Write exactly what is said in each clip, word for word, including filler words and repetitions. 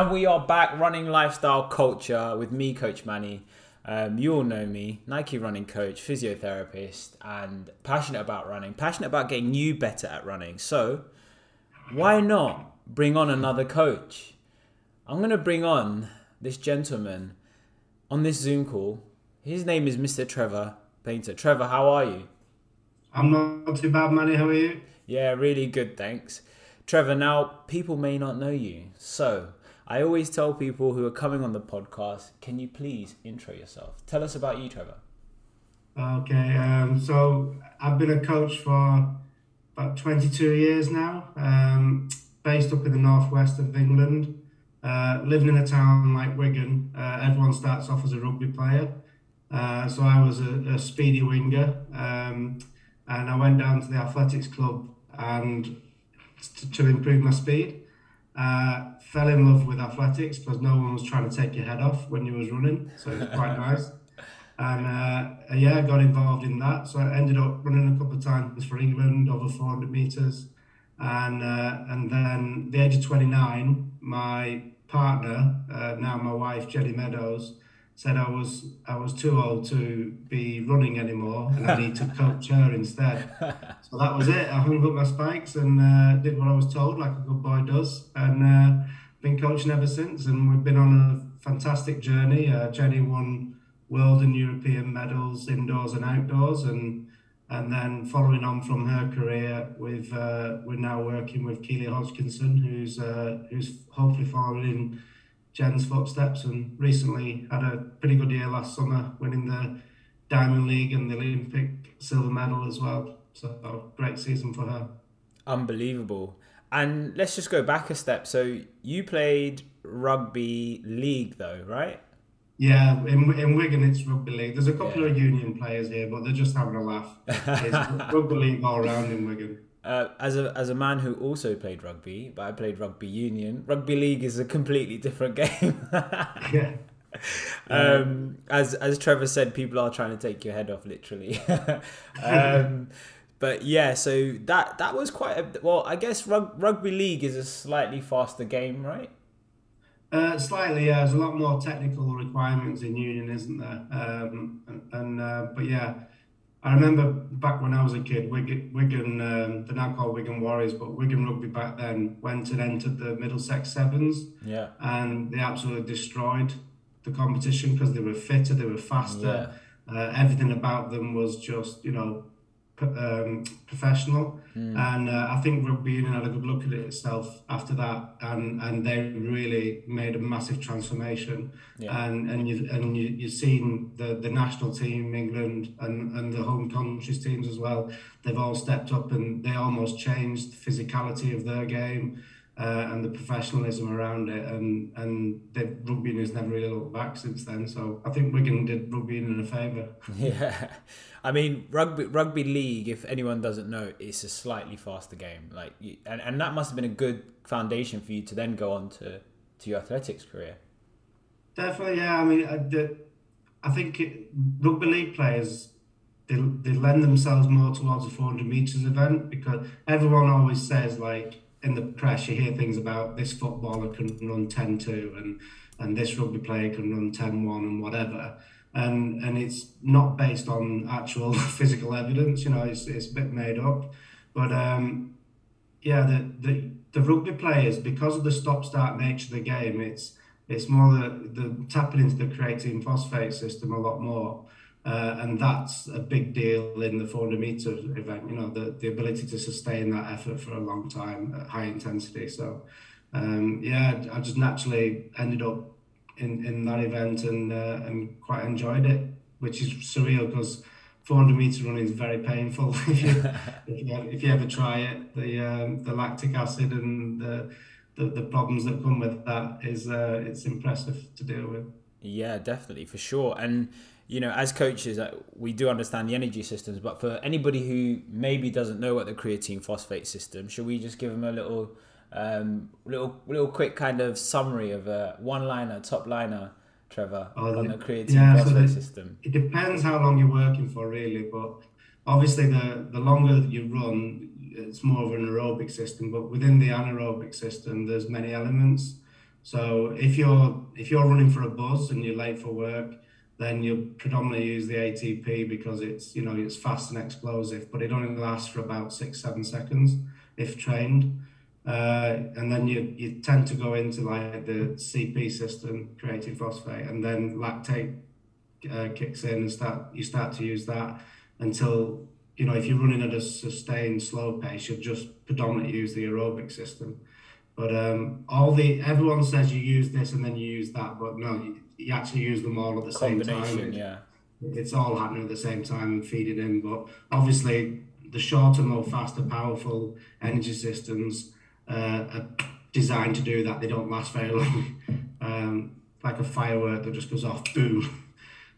And we are back running lifestyle culture with me, Coach Manny. Um, you all know me, Nike running coach, physiotherapist, and passionate about running, passionate about getting you better at running. So why not bring on another coach? I'm going to bring on this gentleman on this Zoom call. His name is Mister Trevor Painter. Trevor, how are you? I'm not too bad, Manny. How are you? Yeah, really good, thanks. Trevor, now, people may not know you, so I always tell people who are coming on the podcast, can you please intro yourself? Tell us about you, Trevor. Okay, um, so I've been a coach for about twenty-two years now, um, based up in the northwest of England, uh, living in a town like Wigan. Uh, everyone starts off as a rugby player, uh, so I was a, a speedy winger, um, and I went down to the athletics club and to, to improve my speed. Uh, fell in love with athletics because no one was trying to take your head off when you was running, so it was quite nice. And uh, yeah, I got involved in that. So I ended up running a couple of times for England, over four hundred metres. And uh, and then at the age of twenty-nine, my partner, uh, now my wife, Jenny Meadows, said I was I was too old to be running anymore and I need to coach her instead. So that was it. I hung up my spikes and uh, did what I was told, like a good boy does, and uh, been coaching ever since. And we've been on a fantastic journey. Uh, Jenny won world and European medals indoors and outdoors, and and then following on from her career, we've uh, we're now working with Keely Hodgkinson, who's uh, who's hopefully following in Jen's footsteps, and recently had a pretty good year last summer, winning the Diamond League and the Olympic silver medal as well. So great season for her. Unbelievable. And let's just go back a step. So you played rugby league though, right? Yeah, in in Wigan it's rugby league. There's a couple yeah. of union players here, but they're just having a laugh. It's rugby league all around in Wigan. Uh, as a as a man who also played rugby, but I played rugby union. Rugby league is a completely different game. yeah. Um, as as Trevor said, people are trying to take your head off, literally. um, but yeah, so that that was quite a, well. I guess rug, rugby league is a slightly faster game, right? Uh, slightly, yeah. There's a lot more technical requirements in union, isn't there? Um, and, and uh, but yeah. I remember back when I was a kid, Wigan, Wigan um, they're now called Wigan Warriors, but Wigan Rugby back then went and entered the Middlesex Sevens. Yeah. And they absolutely destroyed the competition because they were fitter, they were faster. Yeah. Uh, everything about them was just, you know, um, professional. Mm. And uh, I think Rugby Union had a good look at it itself after that. And, and they really made a massive transformation. Yeah. And and you and you you've seen the, the national team, England, and, and the home countries teams as well. They've all stepped up and they almost changed the physicality of their game uh, and the professionalism around it. And and the Rugby Union has never really looked back since then. So I think Wigan did Rugby Union a favour. Yeah, I mean rugby rugby league. If anyone doesn't know, it's a slightly faster game. Like, and and that must have been a good foundation for you to then go on to, to your athletics career. Definitely, yeah. I mean, I, the, I think it, rugby league players, they they lend themselves more towards a four hundred metres event because everyone always says, like, in the press you hear things about this footballer can run ten two and, and this rugby player can run ten one and whatever. And and it's not based on actual physical evidence, you know, it's it's a bit made up. But um, yeah, the, the, the rugby players, because of the stop-start nature of the game, it's It's more the, the tapping into the creatine phosphate system a lot more. Uh, and that's a big deal in the four hundred metre event, you know, the, the ability to sustain that effort for a long time at high intensity. So, um, yeah, I just naturally ended up in, in that event and uh, and quite enjoyed it, which is surreal because four hundred metre running is very painful if, you, if, you, if you ever try it. The, um, the lactic acid and the... The, the problems that come with that is uh, it's impressive to deal with. Yeah, definitely, for sure. And, you know, as coaches, uh, we do understand the energy systems, but for anybody who maybe doesn't know what the creatine phosphate system, should we just give them a little, um, little, little quick kind of summary of a one-liner, top-liner, Trevor, oh, on the, the creatine yeah, phosphate so the, system? It depends how long you're working for, really, but obviously the, the longer that you run, it's more of an aerobic system, but within the anaerobic system, there's many elements. So if you're if you're running for a bus and you're late for work, then you'll predominantly use the A T P because it's, you know, it's fast and explosive, but it only lasts for about six, seven seconds if trained. Uh, and then you, you tend to go into like the C P system, creatine phosphate, and then lactate uh, kicks in and start you start to use that until, you know, if you're running at a sustained slow pace, you'll just predominantly use the aerobic system. But um, all the everyone says you use this and then you use that, but no, you, you actually use them all at the same time. It, yeah, it's all happening at the same time and feeding in. But obviously, the shorter, more faster, powerful energy systems uh, are designed to do that. They don't last very long, um, like a firework that just goes off, boom.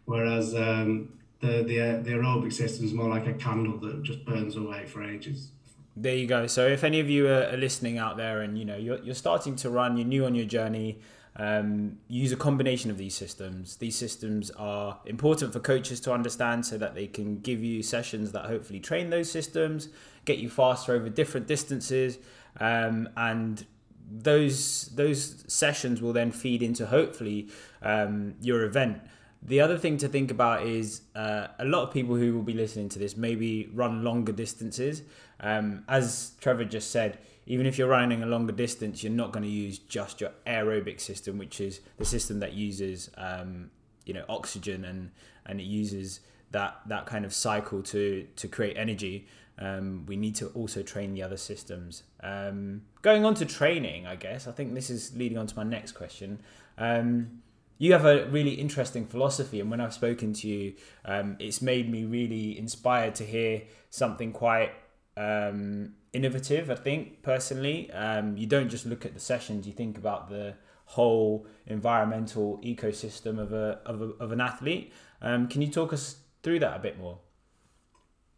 Whereas um, the, the the aerobic system is more like a candle that just burns away for ages. There you go. So if any of you are listening out there and, you know, you're you're starting to run, you're new on your journey, um, you use a combination of these systems. These systems are important for coaches to understand so that they can give you sessions that hopefully train those systems, get you faster over different distances, um, and those those sessions will then feed into hopefully um, your event. The other thing to think about is uh, a lot of people who will be listening to this maybe run longer distances. Um, as Trevor just said, even if you're running a longer distance, you're not going to use just your aerobic system, which is the system that uses um, you know, oxygen and, and it uses that that kind of cycle to, to create energy. Um, we need to also train the other systems. Um, going on to training, I guess, I think this is leading on to my next question. Um, You have a really interesting philosophy, and when I've spoken to you, um, it's made me really inspired to hear something quite um, innovative, I think, personally. Um, you don't just look at the sessions, you think about the whole environmental ecosystem of a of, a, of an athlete. Um, can you talk us through that a bit more?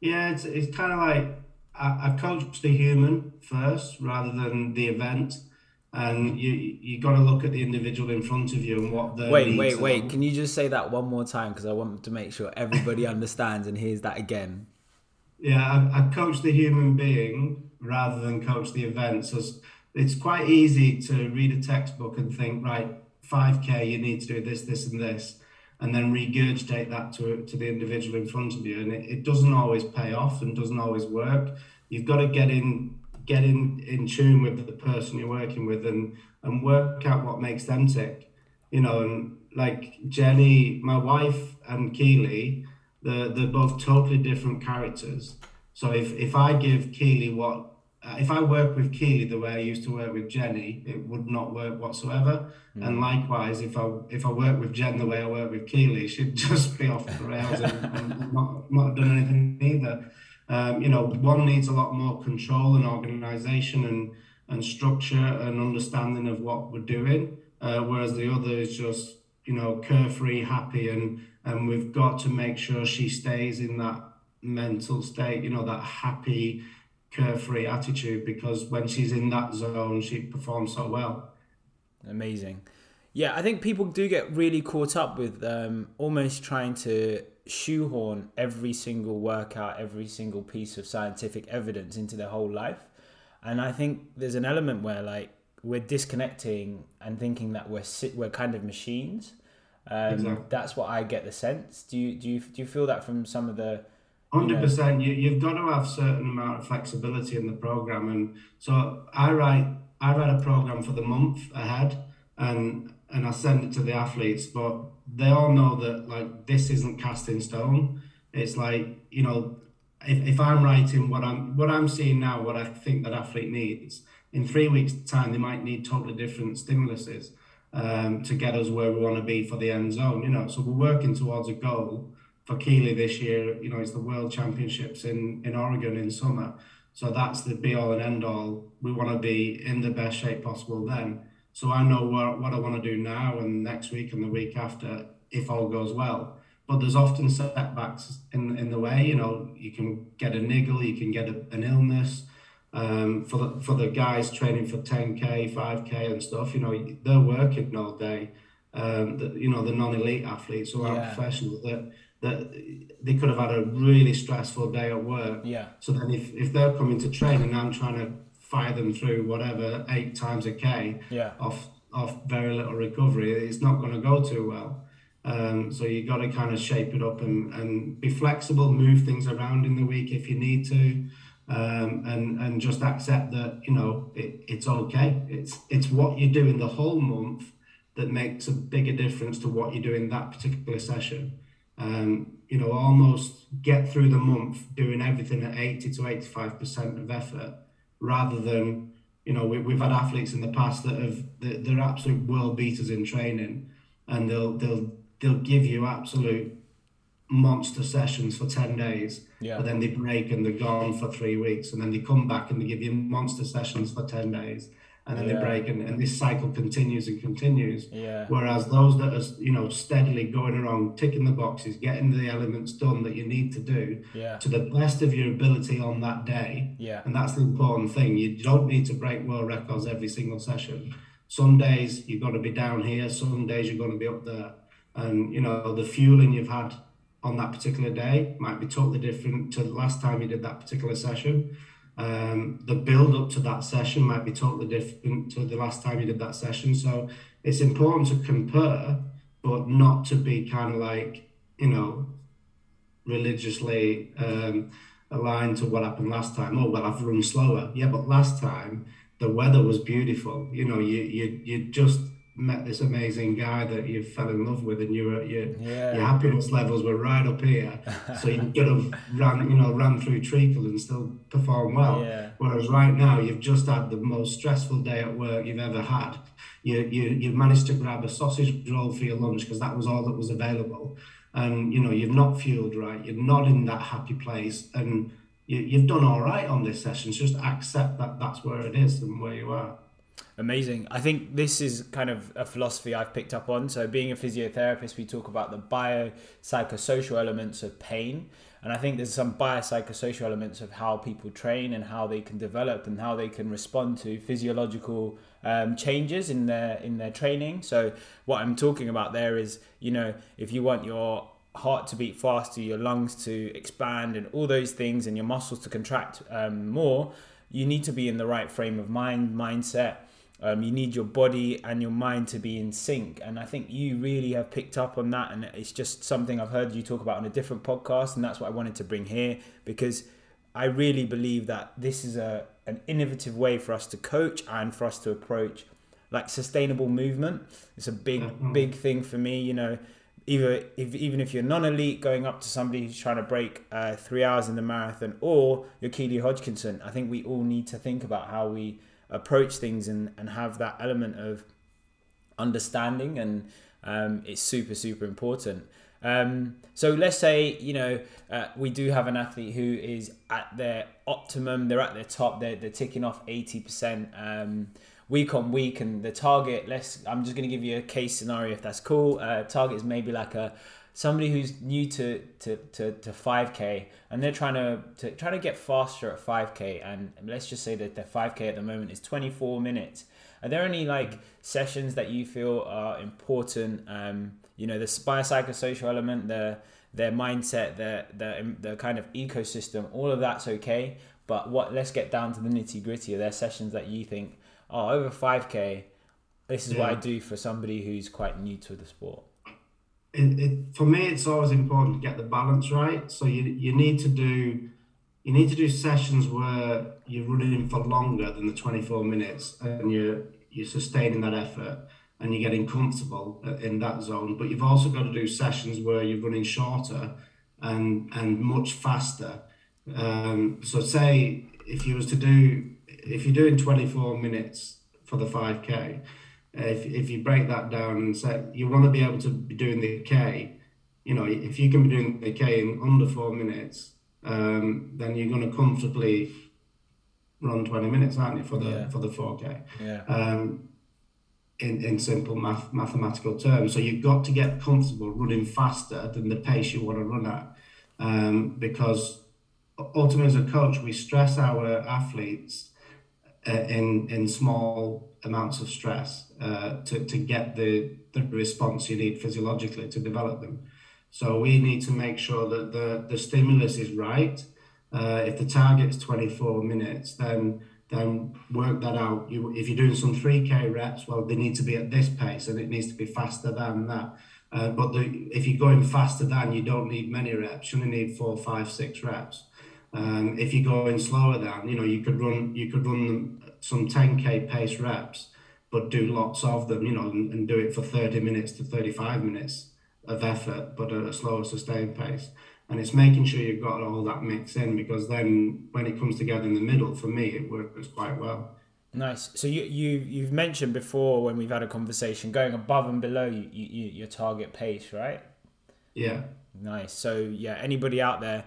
Yeah, it's, it's kind of like I, I coach the human first rather than the event. And you you got to look at the individual in front of you and what the wait wait wait. Are. Can you just say that one more time because I want to make sure everybody understands and hears that again? Yeah, I, I coach the human being rather than coach the event. So it's, it's quite easy to read a textbook and think, right, five K, you need to do this, this, and this, and then regurgitate that to to the individual in front of you, and it, it doesn't always pay off and doesn't always work. You've got to get in. get in, in tune with the person you're working with and, and work out what makes them tick. You know, and like Jenny, my wife, and Keely, they're, they're both totally different characters. So if, if I give Keely what, if I work with Keely the way I used to work with Jenny, it would not work whatsoever. Mm. And likewise, if I if I work with Jen the way I work with Keely, she'd just be off the rails and, and not, not done anything either. Um, you know, one needs a lot more control and organisation and, and structure and understanding of what we're doing, uh, whereas the other is just, you know, carefree, happy, and and we've got to make sure she stays in that mental state, you know, that happy, carefree attitude, because when she's in that zone, she performs so well. Amazing. Yeah, I think people do get really caught up with um, almost trying to shoehorn every single workout, every single piece of scientific evidence into their whole life. And I think there's an element where like we're disconnecting and thinking that we're sit, we're kind of machines. Um, exactly. That's what I get the sense. Do you do you do you feel that from some of the? one hundred percent. You know... You've got to have certain amount of flexibility in the program, and so I write I write a program for the month ahead, and and I send it to the athletes, but they all know that like this isn't cast in stone. It's like, you know, if, if I'm writing what I'm what I'm seeing now, what I think that athlete needs, in three weeks' time they might need totally different stimuluses um, to get us where we want to be for the end zone. You know, so we're working towards a goal. For Keely this year, you know, it's the World Championships in, in Oregon in summer. So that's the be all and end all. We want to be in the best shape possible then. So I know what, what I want to do now and next week and the week after, if all goes well. But there's often setbacks in in the way. You know, you can get a niggle, you can get a, an illness. Um, for the for the guys training for ten K, five K and stuff, you know, they're working all day. Um, the, you know, the non-elite athletes who aren't yeah. professionals, that that they could have had a really stressful day at work. Yeah. So then if, if they're coming to train and I'm trying to fire them through whatever eight times a K yeah. off off very little recovery, it's not going to go too well. Um, so you got to kind of shape it up and, and be flexible, move things around in the week if you need to, um, and and just accept that, you know, it, it's okay. It's it's what you do in the whole month that makes a bigger difference to what you do in that particular session. Um, you know, almost get through the month doing everything at eighty to eighty-five percent of effort, rather than, you know, we, we've had athletes in the past that have, that they're absolute world beaters in training, and they'll they'll they'll give you absolute monster sessions for ten days, yeah. but then they break and they're gone for three weeks, and then they come back and they give you monster sessions for ten days, and then yeah. they break, and, and this cycle continues and continues. Yeah. Whereas those that are, you know, steadily going around, ticking the boxes, getting the elements done that you need to do yeah. to the best of your ability on that day. Yeah. And that's the important thing. You don't need to break world records every single session. Some days you're going to be down here, some days you're going to be up there. And, you know, the fueling you've had on that particular day might be totally different to the last time you did that particular session. Um, the build up to that session might be totally different to the last time you did that session. So it's important to compare, but not to be kind of like, you know, religiously um, aligned to what happened last time. Oh, well, I've run slower. Yeah, but last time the weather was beautiful. You know, you you you just met this amazing guy that you fell in love with, and you were, you, yeah. your happiness levels were right up here. So you could have ran, you know, ran through treacle and still perform well. Yeah. Whereas right now you've just had the most stressful day at work you've ever had. You you you managed to grab a sausage roll for your lunch because that was all that was available, and you know you've not fueled right. You're not in that happy place, and you, you've done all right on this session. So just accept that that's where it is and where you are. Amazing. I think this is kind of a philosophy I've picked up on. So being a physiotherapist, we talk about the biopsychosocial elements of pain. And I think there's some biopsychosocial elements of how people train and how they can develop and how they can respond to physiological um, changes in their in their training. So what I'm talking about there is, you know, if you want your heart to beat faster, your lungs to expand and all those things, and your muscles to contract um, more, you need to be in the right frame of mind, mindset. Um, you need your body and your mind to be in sync. And I think you really have picked up on that. And it's just something I've heard you talk about on a different podcast. And that's what I wanted to bring here, because I really believe that this is a an innovative way for us to coach and for us to approach like sustainable movement. It's a big, mm-hmm. big thing for me, you know. Either if, even if you're non-elite, going up to somebody who's trying to break uh, three hours in the marathon, or you're Keely Hodgkinson, I think we all need to think about how we approach things and, and have that element of understanding, and um, it's super, super important. Um, so let's say, you know, uh, we do have an athlete who is at their optimum, they're at their top, they're, they're ticking off eighty percent um, week on week, and the target, let's, I'm just going to give you a case scenario if that's cool. Uh, target is maybe like a somebody who's new to, to, to, to five K, and they're trying to, to trying to get faster at five K, and let's just say that their five K at the moment is twenty-four minutes. Are there any like sessions that you feel are important? Um, you know, the biopsychosocial element, the their mindset, the the the kind of ecosystem, all of that's okay. But what? Let's get down to the nitty gritty. Are there sessions that you think, oh, over five K, this is yeah. what I do for somebody who's quite new to the sport? It, it, for me, it's always important to get the balance right. So you you need to do you need to do sessions where you're running for longer than the twenty-four minutes, and you're you're sustaining that effort and you're getting comfortable in that zone. But you've also got to do sessions where you're running shorter and and much faster. Um, so say if you was to do if you're doing twenty-four minutes for the five K. If if you break that down and say you want to be able to be doing the K, you know, if you can be doing the K in under four minutes, um, then you're going to comfortably run twenty minutes, aren't you, for the yeah. for the four K? Yeah. Um, in in simple math mathematical terms, so you've got to get comfortable running faster than the pace you want to run at, um, because ultimately as a coach we stress our athletes uh, in in small amounts of stress uh, to, to get the, the response you need physiologically to develop them. So we need to make sure that the, the stimulus is right. Uh, if the target's twenty-four minutes, then then work that out. You, if you're doing some three K reps, well, they need to be at this pace and it needs to be faster than that. Uh, but the, if you're going faster than, you don't need many reps. You only need four, five, six reps. Um, if you're going slower than, you know, you could run, you could run some ten K pace reps, but do lots of them, you know, and, and do it for thirty minutes to thirty-five minutes of effort, but at a slower sustained pace. And it's making sure you've got all that mix in, because then when it comes together in the middle, for me, it works quite well. Nice. So you, you, you've mentioned before when we've had a conversation, going above and below you, you, your target pace, right? Yeah. Nice. So yeah, anybody out there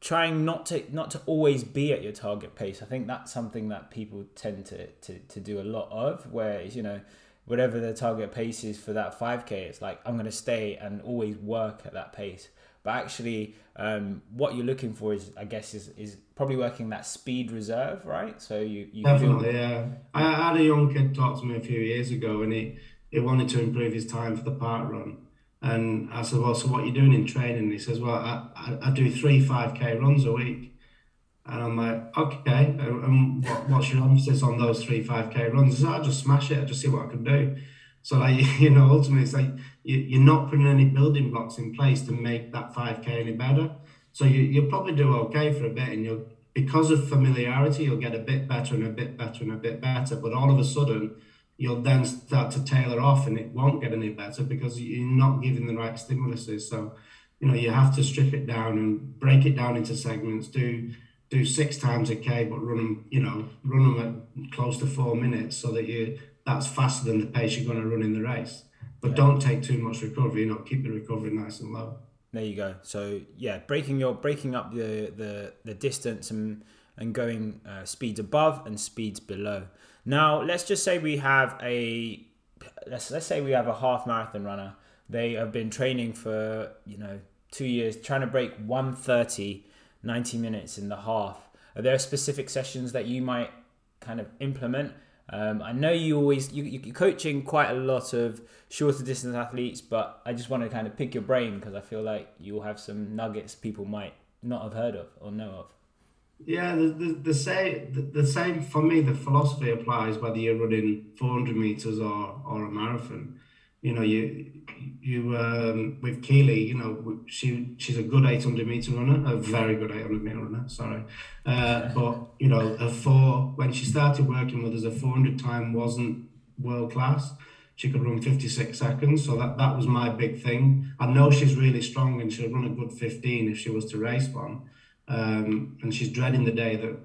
trying not to not to always be at your target pace. I think that's something that people tend to, to, to do a lot of, where, you know, whatever their target pace is for that five K, it's like, I'm going to stay and always work at that pace. But actually, um, what you're looking for is, I guess, is, is probably working that speed reserve, right? So you, you definitely, feel... yeah. I had a young kid talk to me a few years ago, and he, he wanted to improve his time for the park run. And I said, well, so what are you doing in training? And he says, well, I, I, I do three five K runs a week. And I'm like, okay, and what, what's your emphasis on those three five K runs? He said, I'll just smash it. I'll just see what I can do. So, like, you know, ultimately, it's like you, you're not putting any building blocks in place to make that five K any better. So you, you'll probably do okay for a bit, and you'll, because of familiarity, you'll get a bit better and a bit better and a bit better. But all of a sudden, you'll then start to tailor off, and it won't get any better because you're not giving the right stimuluses. So, you know, you have to strip it down and break it down into segments. Do do six times a K, but run them, you know, run them at close to four minutes so that you. That's faster than the pace you're going to run in the race. But yeah. Don't take too much recovery, you know, keep the recovery nice and low. There you go. So yeah, breaking your breaking up the the, the distance and and going uh, speeds above and speeds below. Now, let's just say we have a let's let's say we have a half marathon runner. They have been training for, you know, two years, trying to break one thirty, ninety minutes in the half. Are there specific sessions that you might kind of implement? Um, I know you always you, you're coaching quite a lot of shorter distance athletes, but I just want to kind of pick your brain because I feel like you'll have some nuggets people might not have heard of or know of. Yeah, the the, the same the, the same for me. The philosophy applies whether you're running four hundred meters or, or a marathon. You know, you you um, with Keely, you know, she she's a good eight hundred meter runner, a very good eight hundred meter runner. Sorry. Uh, but, you know, a four, when she started working with us, a four hundred time wasn't world class. She could run fifty-six seconds. So that, that was my big thing. I know she's really strong and she'll run a good fifteen if she was to race one. Um, and she's dreading the day that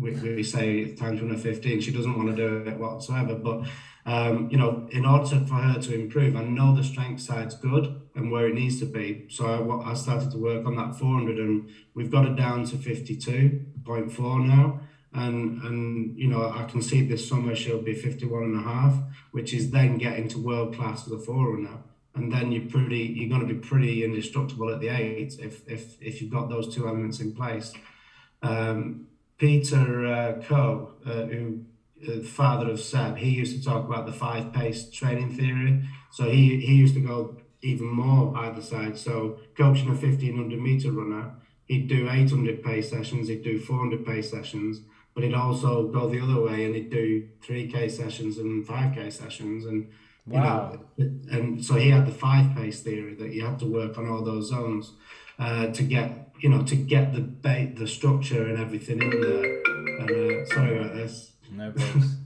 we, we say it's time to run a fifteen. She doesn't want to do it whatsoever. But, um, you know, in order to, for her to improve, I know the strength side's good and where it needs to be. So I, I started to work on that four hundred, and we've got it down to fifty-two point four now. And, and you know, I can see this summer she'll be fifty-one and a half, which is then getting to world class as a forerunner. And then you're pretty, you're going to be pretty indestructible at the eight if if if you've got those two elements in place. Um, Peter uh, Coe, uh, who uh, father of Seb, he used to talk about the five pace training theory. So he he used to go even more either side. So coaching a fifteen hundred meter runner, he'd do eight hundred pace sessions, he'd do four hundred pace sessions, but he'd also go the other way and he'd do three K sessions and five K sessions. And wow. You know, and so he had the five pace theory that you had to work on all those zones uh, to get, you know, to get the bait, the structure and everything in there. And, uh, sorry about this. No problems.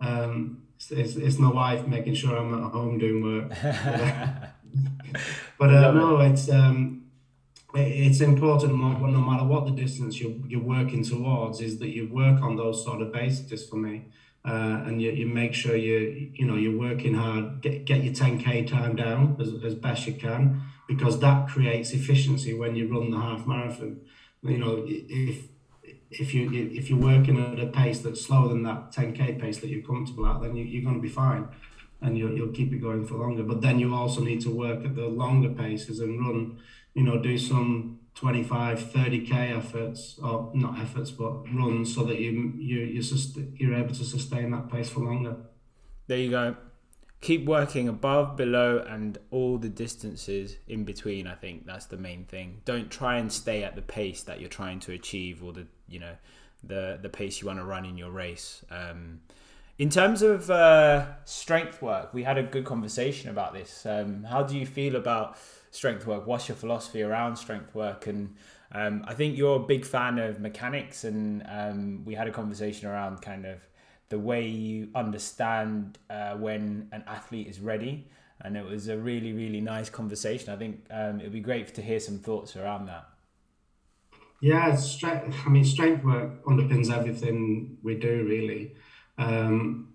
um, it's, it's, it's my wife making sure I'm at home doing work. But uh, no, it's um, it, it's important. No matter what the distance you're you're working towards, is that you work on those sort of bases for me. Uh, and you, you make sure you you know you're working hard, get get your ten K time down as, as best you can, because that creates efficiency when you run the half marathon. You know, if if you if you're working at a pace that's slower than that ten K pace that you're comfortable at, then you, you're going to be fine, and you'll you'll keep it going for longer. But then you also need to work at the longer paces and run, you know, do some twenty-five, thirty K efforts, or not efforts, but runs, so that you, you, you're, sust- you're able to sustain that pace for longer. There you go. Keep working above, below, and all the distances in between. I think that's the main thing. Don't try and stay at the pace that you're trying to achieve or the, you know, the the pace you want to run in your race. Um, in terms of uh, strength work, we had a good conversation about this. Um, how do you feel about strength work? What's your philosophy around strength work? And um, I think you're a big fan of mechanics, and um, we had a conversation around kind of the way you understand uh, when an athlete is ready. And it was a really, really nice conversation. I think um, it'd be great to hear some thoughts around that. Yeah, strength, I mean, strength work underpins everything we do, really. Um,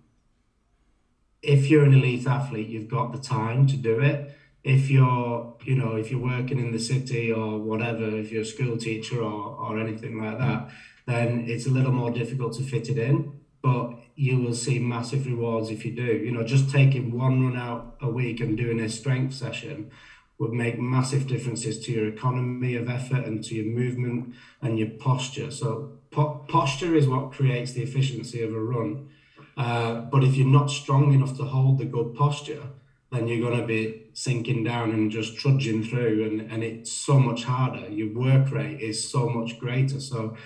if you're an elite athlete, you've got the time to do it. If you're, you know, if you're working in the city or whatever, if you're a school teacher or, or anything like that, then it's a little more difficult to fit it in. But you will see massive rewards if you do. You know, just taking one run out a week and doing a strength session would make massive differences to your economy of effort and to your movement and your posture. So po- posture is what creates the efficiency of a run. Uh, but if you're not strong enough to hold the good posture, then you're going to be sinking down and just trudging through. And, and it's so much harder. Your work rate is so much greater. So,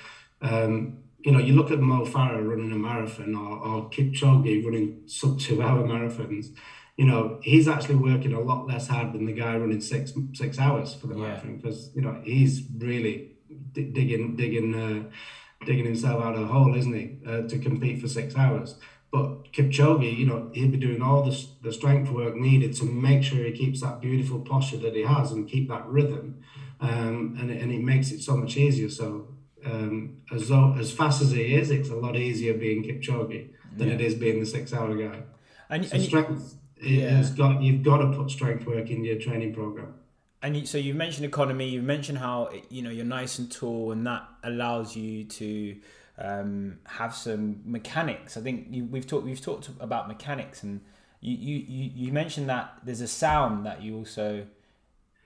um, you know, you look at Mo Farah running a marathon or, or Kipchoge running sub two hour marathons. You know, he's actually working a lot less hard than the guy running six six hours for the yeah. marathon, because, you know, he's really d- digging digging uh, digging himself out of the hole, isn't he, uh, to compete for six hours. But Kipchoge, you know, he'll be doing all the, the strength work needed to make sure he keeps that beautiful posture that he has and keep that rhythm. Um, and, and it makes it so much easier. So um, as though, as fast as he is, it's a lot easier being Kipchoge than yeah. it is being the six-hour guy. And, so and strength, you, yeah. it's got, you've got to put strength work in your training program. And you, so you've mentioned economy, you've mentioned how, you know, you're nice and tall, and that allows you to um, have some mechanics. I think you, we've talked we've talked about mechanics, and you, you, you mentioned that there's a sound that you also.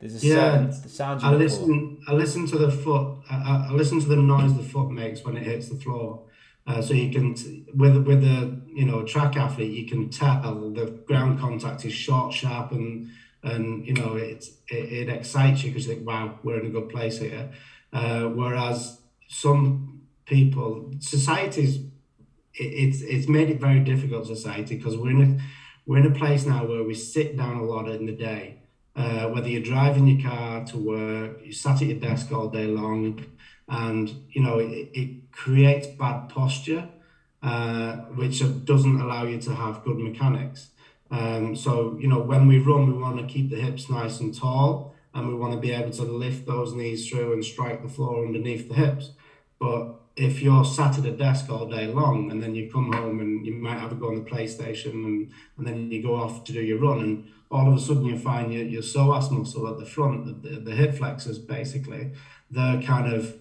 There's a yeah, sound, the sound you I listen. For. I listen to the foot. I, I listen to the noise the foot makes when it hits the floor. Uh, so you can, t- with with a you know track athlete, you can tell the ground contact is short, sharp, and and you know it it, it excites you because you think, wow, we're in a good place here. Uh, whereas some people, society's it, it's it's made it very difficult, society, because we're in a we're in a place now where we sit down a lot in the day. Uh, whether you're driving your car to work, you sat at your desk all day long, and you know it, it creates bad posture, uh, which doesn't allow you to have good mechanics. Um, so you know when we run, we want to keep the hips nice and tall, and we want to be able to lift those knees through and strike the floor underneath the hips. But if you're sat at a desk all day long, and then you come home and you might have a go on the PlayStation, and, and then you go off to do your run, and all of a sudden you find your, your psoas muscle at the front, the, the hip flexors basically, they're kind of,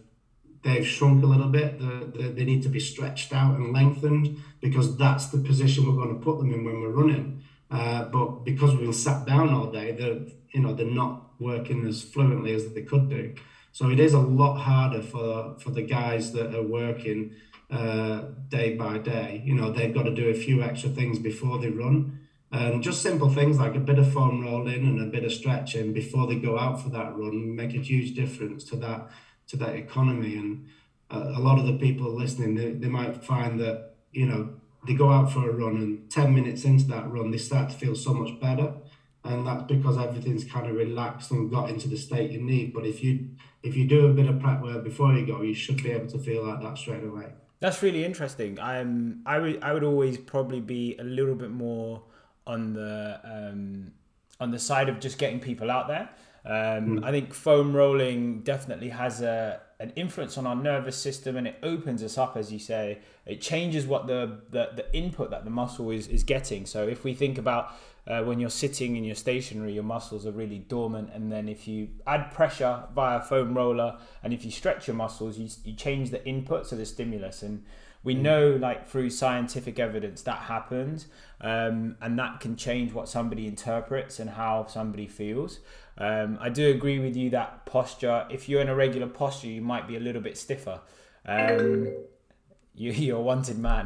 they've shrunk a little bit. They they need to be stretched out and lengthened, because that's the position we're going to put them in when we're running. Uh, but because we've sat down all day, they're, you know, they're not working as fluently as they could do. So it is a lot harder for, for the guys that are working uh, day by day. You know, they've got to do a few extra things before they run. Um, just simple things like a bit of foam rolling and a bit of stretching before they go out for that run make a huge difference to that to that economy. And a, a lot of the people listening, they, they might find that, you know, they go out for a run and ten minutes into that run, they start to feel so much better. And that's because everything's kind of relaxed and got into the state you need. But if you if you do a bit of prep work before you go, you should be able to feel like that straight away. That's really interesting. I'm, I would I would always probably be a little bit more on the um, on the side of just getting people out there. Um, mm. I think foam rolling definitely has a an influence on our nervous system, and it opens us up, as you say. It changes what the the, the input that the muscle is is getting. So if we think about Uh, when you're sitting and you're stationary, your muscles are really dormant, and then if you add pressure via foam roller, and if you stretch your muscles, you you change the input, so the stimulus, and we know, like, through scientific evidence that happens, um, and that can change what somebody interprets and how somebody feels. Um, I do agree with you that posture, if you're in a regular posture, you might be a little bit stiffer. Um, You, you're a wanted man.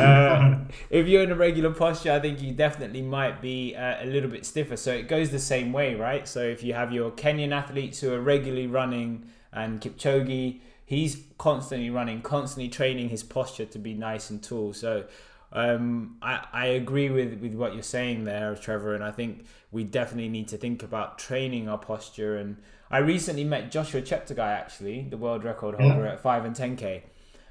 uh, if you're in a regular posture, I think you definitely might be uh, a little bit stiffer. So it goes the same way, right? So if you have your Kenyan athletes who are regularly running, and Kipchoge, he's constantly running, constantly training his posture to be nice and tall. So um, I, I agree with, with what you're saying there, Trevor, and I think we definitely need to think about training our posture. And I recently met Joshua Cheptegei, actually, the world record holder yeah. at five and ten K.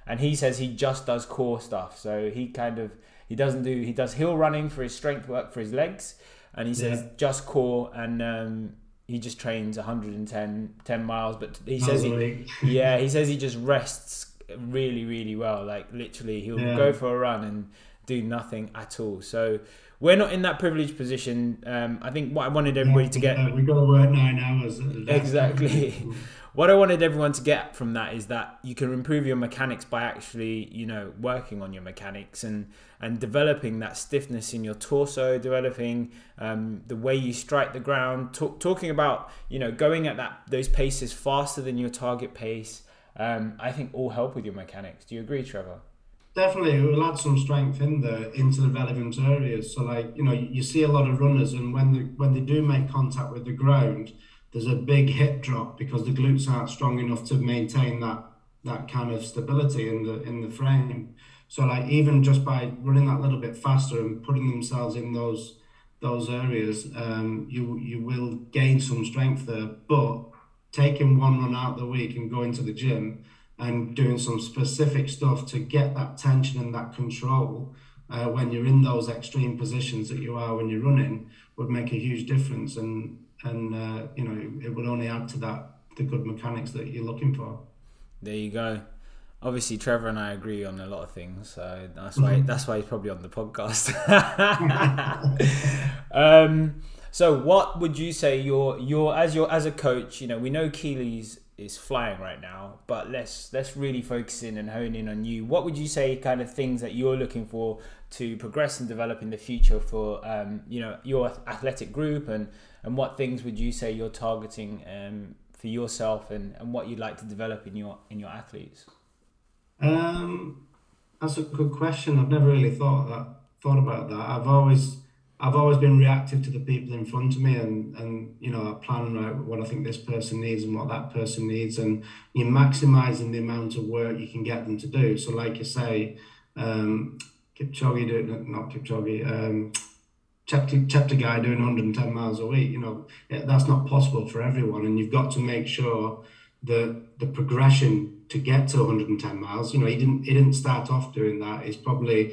And he says he just does core stuff. So he kind of, he doesn't do, he does hill running for his strength work for his legs. And he says yeah. just core, and um, he just trains one hundred ten miles. But he says he, yeah, he says he just rests really, really well. Like literally he'll yeah. go for a run and do nothing at all. So we're not in that privileged position. Um, I think what I wanted everybody no, to get... No, we've got to work nine hours. Exactly. What I wanted everyone to get from that is that you can improve your mechanics by actually, you know, working on your mechanics and, and developing that stiffness in your torso, developing um, the way you strike the ground, talk, talking about, you know, going at that those paces faster than your target pace. Um, I think all help with your mechanics. Do you agree, Trevor? Definitely, it will add some strength in the into the relevant areas. So, like, you know, you see a lot of runners, and when they, when they do make contact with the ground, there's a big hip drop because the glutes aren't strong enough to maintain that that kind of stability in the in the frame. So, like, even just by running that little bit faster and putting themselves in those those areas, um, you you will gain some strength there. But taking one run out of the week and going to the gym and doing some specific stuff to get that tension and that control uh, when you're in those extreme positions that you are when you're running would make a huge difference. And, and uh, you know, it would only add to that, the good mechanics that you're looking for. There you go. Obviously, Trevor and I agree on a lot of things, so that's why that's why he's probably on the podcast. um, so what would you say your your as your as a coach, you know, we know Keely's is flying right now, but let's let's really focus in and hone in on you. What would you say kind of things that you're looking for to progress and develop in the future for um you know your athletic group, and and what things would you say you're targeting um for yourself, and and what you'd like to develop in your in your athletes? Um that's a good question. I've never really thought that thought about that. I've always I've always been reactive to the people in front of me, and, and you know, I plan out what I think this person needs and what that person needs, and you're maximising the amount of work you can get them to do. So, like you say, um, Kipchoge doing, not Kipchoge, um, Cheptegei doing one hundred ten miles a week, you know, that's not possible for everyone, and you've got to make sure that the progression to get to one hundred ten miles, you know, he didn't, he didn't start off doing that. He's probably...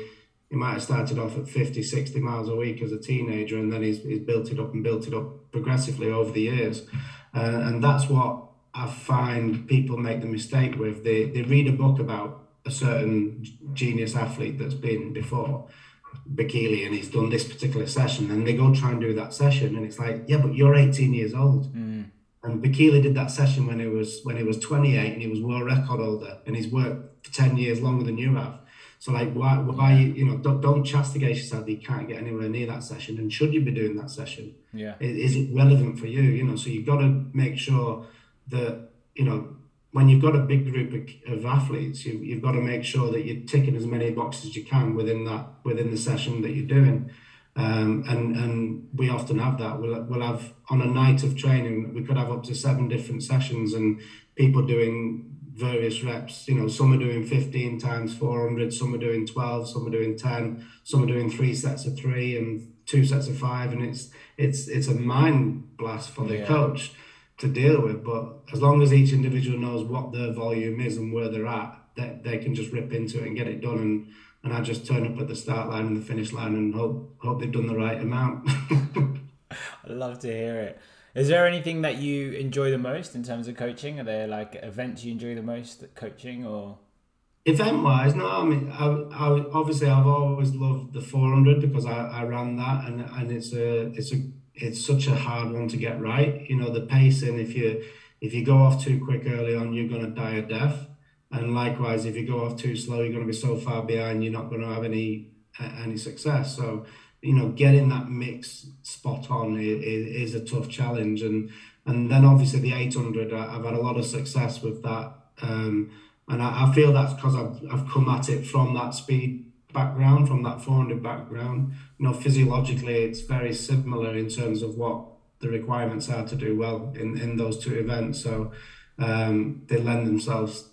He might have started off at fifty, sixty miles a week as a teenager, and then he's, he's built it up and built it up progressively over the years. Uh, and that's what I find people make the mistake with. They they read a book about a certain genius athlete that's been before, Bikila, and he's done this particular session, and they go try and do that session, and it's like, yeah, but you're eighteen years old. Mm. And Bikila did that session when he was when he was twenty-eight, and he was world record holder, and he's worked for ten years longer than you have. So, like, why, why, you know, don't, don't chastigate yourself. You can't get anywhere near that session. And should you be doing that session? Yeah. Is, is it relevant for you? You know, so you've got to make sure that, you know, when you've got a big group of, of athletes, you, you've got to make sure that you're ticking as many boxes as you can within that, within the session that you're doing. Um, and, and we often have that. We'll, we'll have, on a night of training, we could have up to seven different sessions and people doing various reps. You know, some are doing fifteen times four hundred, some are doing twelve, some are doing ten, some are doing three sets of three and two sets of five, and it's it's it's a mind blast for the yeah. coach to deal with. But as long as each individual knows what their volume is and where they're at, that they, they can just rip into it and get it done, and and I just turn up at the start line and the finish line and hope hope they've done the right amount. I love to hear it. Is there anything that you enjoy the most in terms of coaching? Are there, like, events you enjoy the most, coaching or? Event-wise, no. I mean, I, I, obviously, I've always loved the four hundred because I, I ran that, and and it's a it's a it's such a hard one to get right. You know, the pacing. If you if you go off too quick early on, you're going to die a death. And likewise, if you go off too slow, you're going to be so far behind, you're not going to have any any success. So, you know, getting that mix spot on is, is a tough challenge. And and then obviously the eight hundred, I've had a lot of success with that. Um, and I, I feel that's because I've, I've come at it from that speed background, from that four hundred background. You know, physiologically, it's very similar in terms of what the requirements are to do well in, in those two events. So um, they lend themselves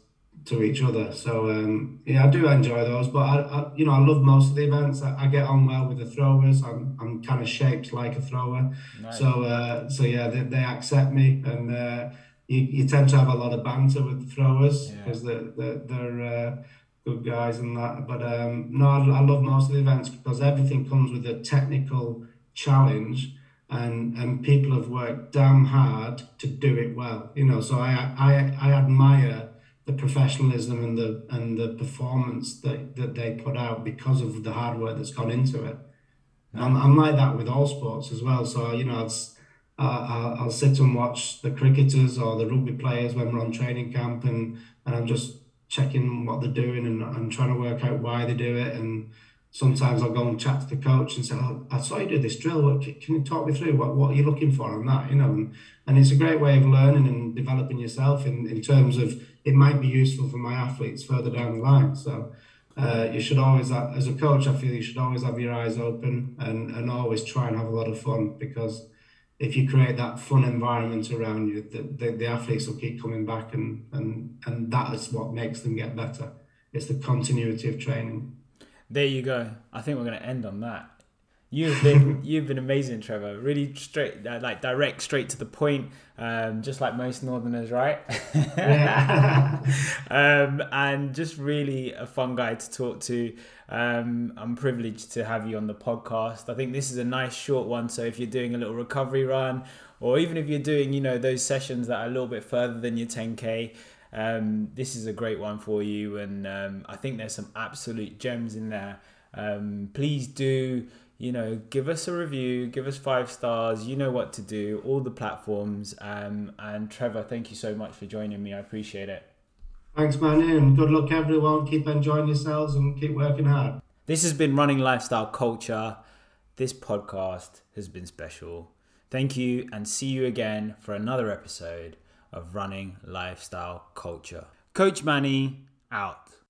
to each other. So um, yeah, I do enjoy those, but I, I you know, I love most of the events. I, I get on well with the throwers. I'm I'm kind of shaped like a thrower. Nice. So uh, so yeah, they, they accept me, and uh, you, you tend to have a lot of banter with the throwers because yeah. they're they're, they're uh, good guys and that. But um, no, I, I love most of the events because everything comes with a technical challenge, and and people have worked damn hard to do it well. You know, so I I I admire the professionalism and the and the performance that, that they put out because of the hard work that's gone into it. Nice. I'm, I'm like that with all sports as well. So, you know, I'll, uh, I'll sit and watch the cricketers or the rugby players when we're on training camp, and, and I'm just checking what they're doing and I'm trying to work out why they do it. And sometimes I'll go and chat to the coach and say, oh, I saw you do this drill. What, can you talk me through? What what are you looking for on that? You know, and, and it's a great way of learning and developing yourself in, in terms of it might be useful for my athletes further down the line. So uh, you should always, as a coach, I feel you should always have your eyes open and, and always try and have a lot of fun, because if you create that fun environment around you, the, the, the athletes will keep coming back, and, and, and that is what makes them get better. It's the continuity of training. There you go. I think we're going to end on that. You've been you've been amazing, Trevor. Really straight, uh, like direct, straight to the point. Um, just like most Northerners, right? Yeah. um, and just really a fun guy to talk to. Um, I'm privileged to have you on the podcast. I think this is a nice short one. So if you're doing a little recovery run, or even if you're doing, you know, those sessions that are a little bit further than your ten K. Um, this is a great one for you, and um, I think there's some absolute gems in there. Um, please do, you know, give us a review, give us five stars. You know what to do, all the platforms. Um, and Trevor, thank you so much for joining me. I appreciate it. Thanks, man, and good luck, everyone. Keep enjoying yourselves and keep working hard. This has been Running Lifestyle Culture. This podcast has been special. Thank you, and see you again for another episode of Running Lifestyle Culture. Coach Manny out.